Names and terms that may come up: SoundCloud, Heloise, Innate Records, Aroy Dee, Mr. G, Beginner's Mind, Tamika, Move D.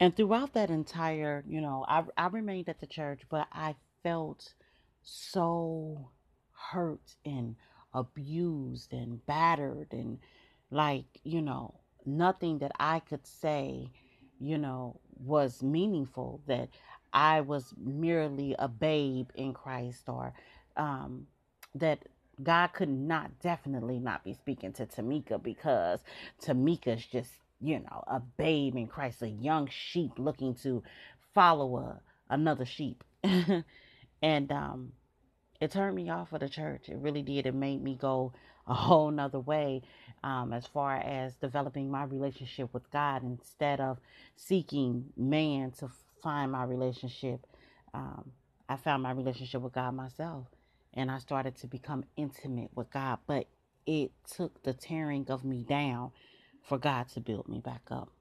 And throughout that entire, I remained at the church, but I felt so hurt and abused and battered, and nothing that I could say, was meaningful, that I was merely a babe in Christ, or that God could definitely not be speaking to Tamika, because Tamika's just, a babe in Christ, a young sheep looking to follow another sheep. And it turned me off of the church. It really did. It made me go a whole nother way as far as developing my relationship with God, instead of seeking man to find my relationship. I found my relationship with God myself, and I started to become intimate with God, but it took the tearing of me down for God to build me back up.